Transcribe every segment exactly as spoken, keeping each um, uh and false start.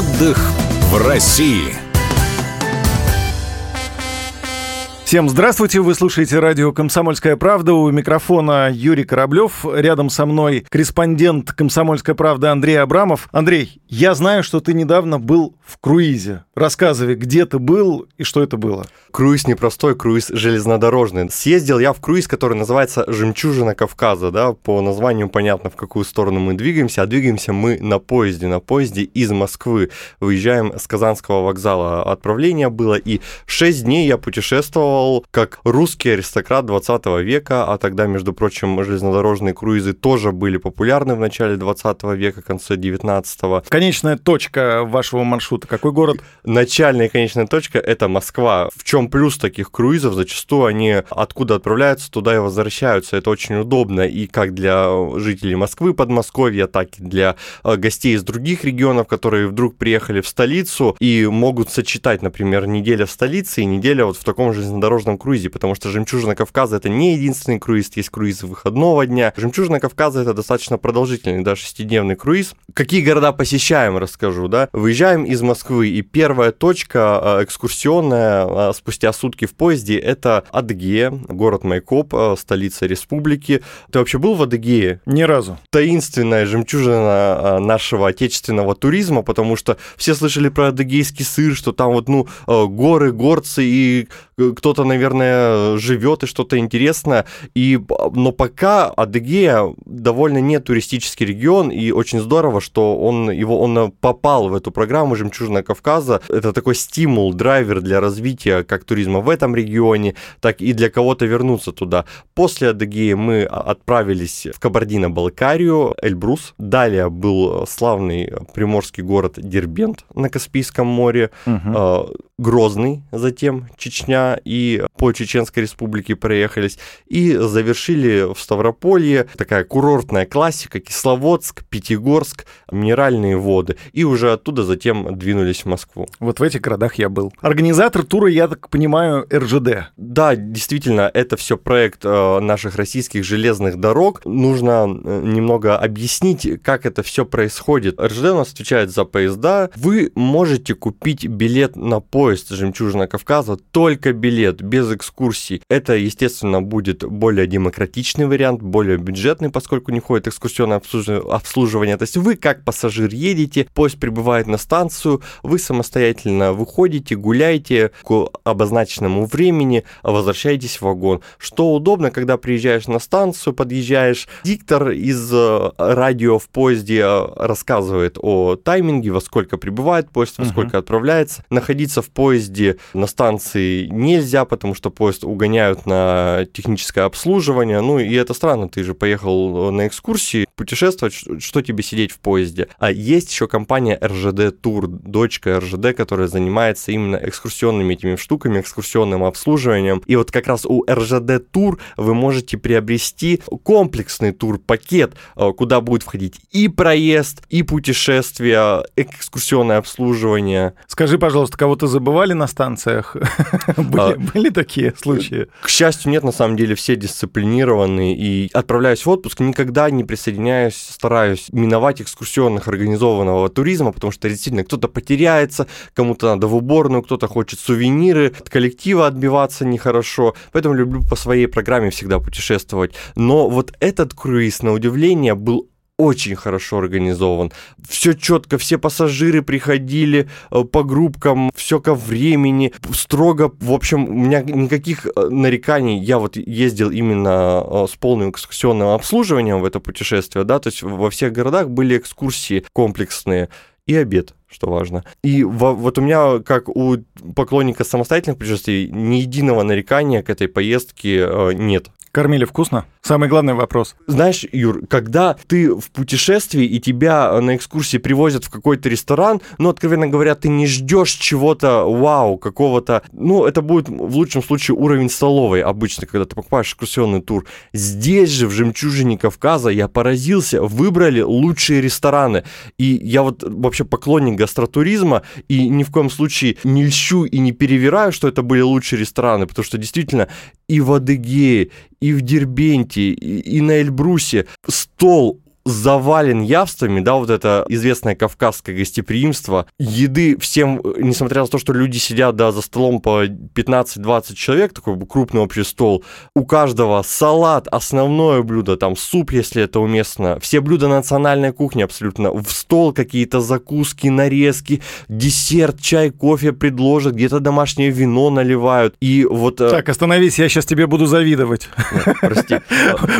Отдых в России. Всем здравствуйте, вы слушаете радио «Комсомольская правда». У микрофона Юрий Кораблёв. Рядом со мной корреспондент «Комсомольской правды» Андрей Абрамов. Андрей, я знаю, что ты недавно был в круизе. Рассказывай, где ты был и что это было. Круиз непростой, круиз железнодорожный. Съездил я в круиз, который называется «Жемчужина Кавказа». Да? По названию понятно, в какую сторону мы двигаемся. А двигаемся мы на поезде. На поезде из Москвы. Выезжаем с Казанского вокзала. Отправление было, и шесть дней я путешествовал как русский аристократ двадцатого века, а тогда, между прочим, железнодорожные круизы тоже были популярны в начале двадцатого века, конце девятнадцатого. Конечная точка вашего маршрута, какой город? Начальная и конечная точка – это Москва. В чем плюс таких круизов? Зачастую они откуда отправляются, туда и возвращаются. Это очень удобно и как для жителей Москвы, Подмосковья, так и для гостей из других регионов, которые вдруг приехали в столицу и могут сочетать, например, неделя в столице и неделя вот в таком железнодорожном дорожном круизе, потому что «Жемчужина Кавказа» — это не единственный круиз, есть круизы выходного дня. «Жемчужина Кавказа» — это достаточно продолжительный, да, шестидневный круиз. Какие города посещаем, расскажу, да. Выезжаем из Москвы, и первая точка экскурсионная спустя сутки в поезде — это Адыгея, город Майкоп, столица республики. Ты вообще был в Адыгее? Ни разу. Таинственная жемчужина нашего отечественного туризма, потому что все слышали про адыгейский сыр, что там вот, ну, горы, горцы, и кто-то наверное, живет и что-то интересное, и, но пока Адыгея довольно не туристический регион, и очень здорово, что он, его, он попал в эту программу «Жемчужина Кавказа». Это такой стимул, драйвер для развития как туризма в этом регионе, так и для кого-то вернуться туда. После Адыгеи мы отправились в Кабардино-Балкарию, Эльбрус. Далее был славный приморский город Дербент на Каспийском море, угу. Грозный, затем Чечня, и по Чеченской республике проехались, и завершили в Ставрополье. Такая курортная классика: Кисловодск, Пятигорск, минеральные воды. И уже оттуда затем двинулись в Москву. Вот в этих городах я был. Организатор тура, я так понимаю, эр жэ дэ. Да, действительно, это все проект наших российских железных дорог. Нужно немного объяснить, как это все происходит. эр жэ дэ у нас отвечает за поезда. Вы можете купить билет на поезд «Жемчужина Кавказа», только билет, без экскурсий. Это, естественно, будет более демократичный вариант, более бюджетный, поскольку не входит экскурсионное обслуживание. То есть вы, как пассажир, едете, поезд прибывает на станцию, вы самостоятельно выходите, гуляете к обозначенному времени, возвращаетесь в вагон. Что удобно, когда приезжаешь на станцию, подъезжаешь, диктор из радио в поезде рассказывает о тайминге, во сколько прибывает поезд, во сколько uh-huh. отправляется. Находиться в поезде на станции нельзя, потому что поезд угоняют на техническое обслуживание. Ну, и это странно, ты же поехал на экскурсии путешествовать, что тебе сидеть в поезде? А есть еще компания эр жэ дэ Тур, дочка эр жэ дэ, которая занимается именно экскурсионными этими штуками, экскурсионным обслуживанием. И вот как раз у эр жэ дэ Тур вы можете приобрести комплексный тур-пакет, куда будет входить и проезд, и путешествие, экскурсионное обслуживание. Скажи, пожалуйста, кого-то забывали на станциях? Были такие случаи? К счастью, нет, на самом деле все дисциплинированы, и отправляюсь в отпуск, никогда не присоединяюсь, стараюсь миновать экскурсионных организованного туризма, потому что действительно кто-то потеряется, кому-то надо в уборную, кто-то хочет сувениры, от коллектива отбиваться нехорошо, поэтому люблю по своей программе всегда путешествовать. Но вот этот круиз, на удивление, был очень хорошо организован. Все четко, все пассажиры приходили по группкам, все ко времени, строго. В общем, у меня никаких нареканий. Я вот ездил именно с полным экскурсионным обслуживанием в это путешествие, да, то есть во всех городах были экскурсии комплексные и обед, что важно. И вот у меня, как у поклонника самостоятельных путешествий, ни единого нарекания к этой поездке нет. Кормили вкусно? Самый главный вопрос. Знаешь, Юр, когда ты в путешествии и тебя на экскурсии привозят в какой-то ресторан, ну, откровенно говоря, ты не ждешь чего-то вау, какого-то... Ну, это будет в лучшем случае уровень столовой обычно, когда ты покупаешь экскурсионный тур. Здесь же, в «Жемчужине Кавказа», я поразился, выбрали лучшие рестораны. И я вот вообще поклонник гастротуризма, и ни в коем случае не льщу и не перевираю, что это были лучшие рестораны, потому что действительно и в Адыгее, и в Дербенте, и на Эльбрусе стол завален явствами, да, вот это известное кавказское гостеприимство, еды всем, несмотря на то, что люди сидят, да, за столом по пятнадцать-двадцать человек, такой крупный общий стол, у каждого салат, основное блюдо, там, суп, если это уместно, все блюда национальной кухни абсолютно, в стол какие-то закуски, нарезки, десерт, чай, кофе предложат, где-то домашнее вино наливают, и вот... Так, остановись, я сейчас тебе буду завидовать. Нет, прости.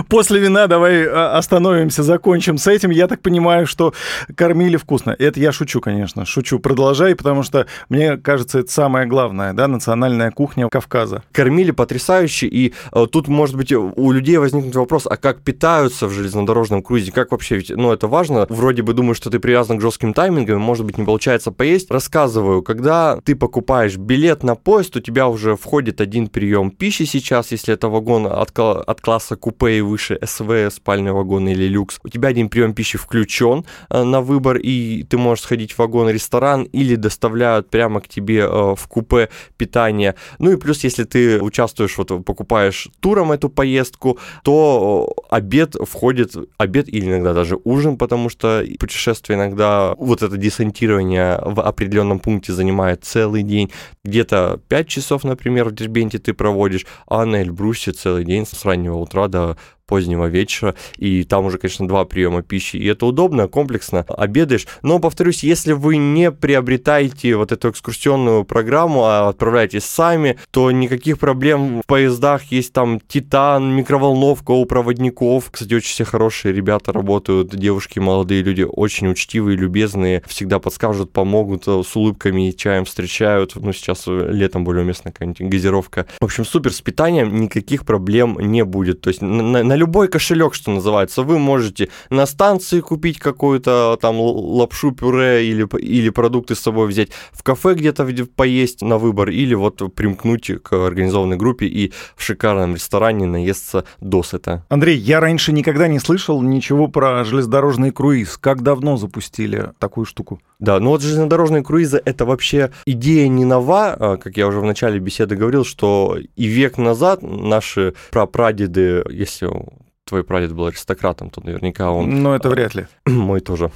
После вина давай остановимся, закончим с этим. Я так понимаю, что кормили вкусно. Это я шучу, конечно, шучу. Продолжай, потому что, мне кажется, это самое главное, да, национальная кухня Кавказа. Кормили потрясающе, и э, тут, может быть, у людей возникнет вопрос, а как питаются в железнодорожном круизе, как вообще, ведь, ну, это важно. Вроде бы думаешь, что ты привязан к жестким таймингам, может быть, не получается поесть. Рассказываю, когда ты покупаешь билет на поезд, у тебя уже входит один прием пищи сейчас, если это вагон от, от класса купе и выше, эс вэ, спальный вагон или люкс. У тебя один прием пищи включен э, на выбор, и ты можешь сходить в вагон-ресторан или доставляют прямо к тебе э, в купе питание. Ну и плюс, если ты участвуешь, вот покупаешь туром эту поездку, то обед входит, обед или иногда даже ужин, потому что путешествие иногда, вот это десантирование в определенном пункте занимает целый день. Где-то пять часов, например, в Дербенте ты проводишь, а на Эльбрусе целый день с раннего утра до позднего вечера, и там уже, конечно, два приема пищи, и это удобно, комплексно обедаешь. Но, повторюсь, если вы не приобретаете вот эту экскурсионную программу, а отправляетесь сами, то никаких проблем в поездах. Есть там Титан, микроволновка у проводников. Кстати, очень все хорошие ребята работают, девушки, молодые люди, очень учтивые, любезные, всегда подскажут, помогут, с улыбками и чаем встречают. Ну, сейчас летом более уместна какая-нибудь газировка. В общем, супер, с питанием никаких проблем не будет. То есть на, на любой кошелек, что называется, вы можете на станции купить какую-то там лапшу, пюре или, или продукты с собой взять, в кафе где-то поесть на выбор, или вот примкнуть к организованной группе и в шикарном ресторане наесться досыта. Андрей, я раньше никогда не слышал ничего про железнодорожный круиз. Как давно запустили такую штуку? Да, ну вот железнодорожные круизы — это вообще идея не нова, как я уже в начале беседы говорил, что и век назад наши прапрадеды, если твой прадед был аристократом, то наверняка он... Но это вряд ли. Мой тоже.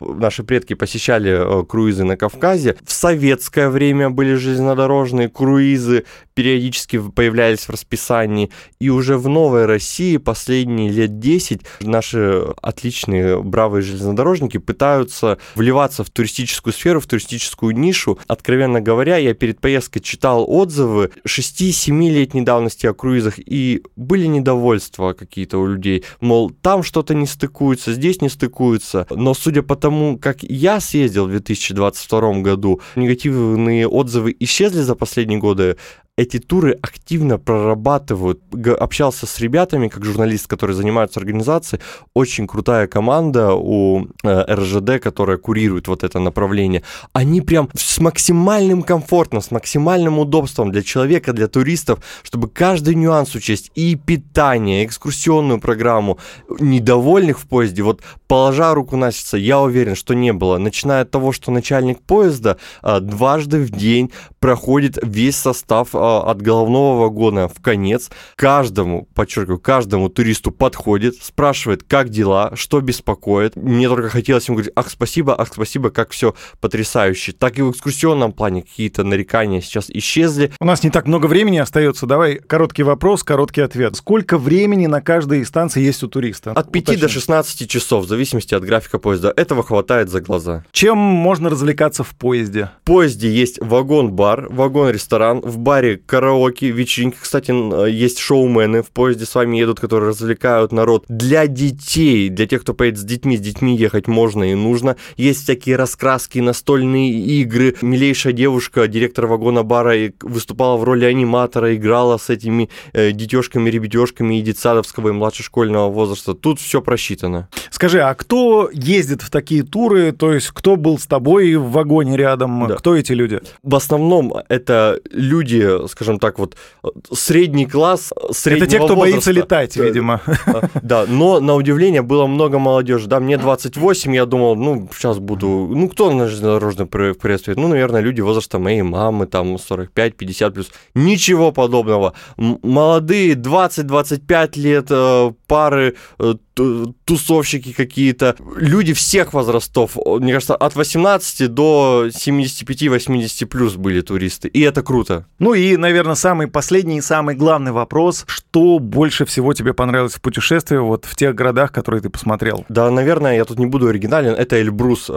Наши предки посещали круизы на Кавказе. В советское время были железнодорожные круизы, периодически появлялись в расписании. И уже в Новой России последние лет десять наши отличные, бравые железнодорожники пытаются вливаться в туристическую сферу, в туристическую нишу. Откровенно говоря, я перед поездкой читал отзывы шести-семилетней давности о круизах, и были недовольства какие-то у людей, мол, там что-то не стыкуется, здесь не стыкуется. Но судя по тому, как я съездил в две тысячи двадцать втором году, негативные отзывы исчезли за последние годы. Эти туры активно прорабатывают. Общался с ребятами, как журналист, которые занимаются организацией. Очень крутая команда у эр жэ дэ, которая курирует вот это направление. Они прям с максимальным комфортом, с максимальным удобством для человека, для туристов, чтобы каждый нюанс учесть. И питание, и экскурсионную программу. Недовольных в поезде, вот положа руку на сердце, я уверен, что не было. Начиная от того, что начальник поезда дважды в день проходит весь состав от головного вагона в конец, каждому, подчеркиваю, каждому туристу подходит, спрашивает, как дела, что беспокоит. Мне только хотелось ему говорить, ах, спасибо, ах, спасибо, как все потрясающе. Так и в экскурсионном плане какие-то нарекания сейчас исчезли. У нас не так много времени остается. Давай короткий вопрос, короткий ответ. Сколько времени на каждой станции есть у туриста? От пяти Уточни. До шестнадцати часов, в зависимости от графика поезда. Этого хватает за глаза. Чем можно развлекаться в поезде? В поезде есть вагон-бар, вагон-ресторан, в баре караоке, вечеринки. Кстати, есть шоумены в поезде с вами едут, которые развлекают народ. Для детей, для тех, кто поедет с детьми, с детьми ехать можно и нужно. Есть всякие раскраски, настольные игры. Милейшая девушка, директор вагона-бара, выступала в роли аниматора, играла с этими э, детёшками, ребятёшками и детсадовского, и младшешкольного возраста. Тут все просчитано. Скажи, а кто ездит в такие туры? То есть, кто был с тобой в вагоне рядом? Да. Кто эти люди? В основном это люди, скажем так, вот средний класс, среднего возраста. Это те, кто возраста. Боится летать, видимо. Да, но на удивление было много молодежи. Да, мне двадцать восемь, я думал, ну, сейчас буду... Ну, кто на железнодорожный приветствует? Ну, наверное, люди возраста моей мамы, там, сорок пять-пятьдесят плюс. Ничего подобного. Молодые, двадцать-двадцать пять лет, пары... тусовщики какие-то, люди всех возрастов, мне кажется, от восемнадцати до семидесяти пяти восьмидесяти плюс были туристы, и это круто. Ну и, наверное, самый последний и самый главный вопрос, что больше всего тебе понравилось в путешествии, вот в тех городах, которые ты посмотрел? Да, наверное, я тут не буду оригинален, это Эльбрус.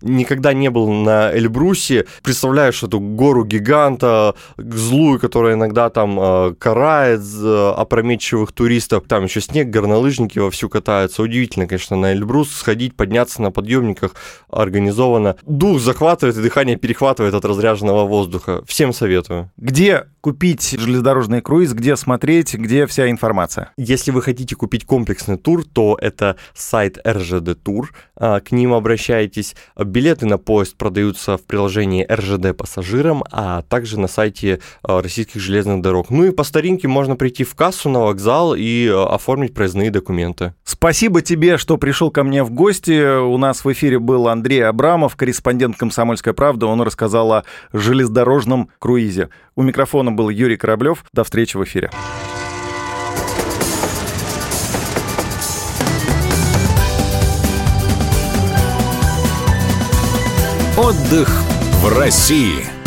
Никогда не был на Эльбрусе, представляешь эту гору-гиганта, злую, которая иногда там карает опрометчивых туристов, там еще снег, горнолыжники вовсю катаются. Удивительно, конечно, на Эльбрус сходить, подняться на подъемниках организованно. Дух захватывает и дыхание перехватывает от разряженного воздуха. Всем советую. Где купить железнодорожный круиз, где смотреть, где вся информация? Если вы хотите купить комплексный тур, то это сайт эр жэ дэ Тур. К ним обращайтесь. Билеты на поезд продаются в приложении эр жэ дэ пассажирам, а также на сайте российских железных дорог. Ну и по старинке можно прийти в кассу на вокзал и оформить проездные документы. Спасибо тебе, что пришел ко мне в гости. У нас в эфире был Андрей Абрамов, корреспондент «Комсомольской правды». Он рассказал о железнодорожном круизе. У микрофона был Юрий Кораблёв. До встречи в эфире. Отдых в России.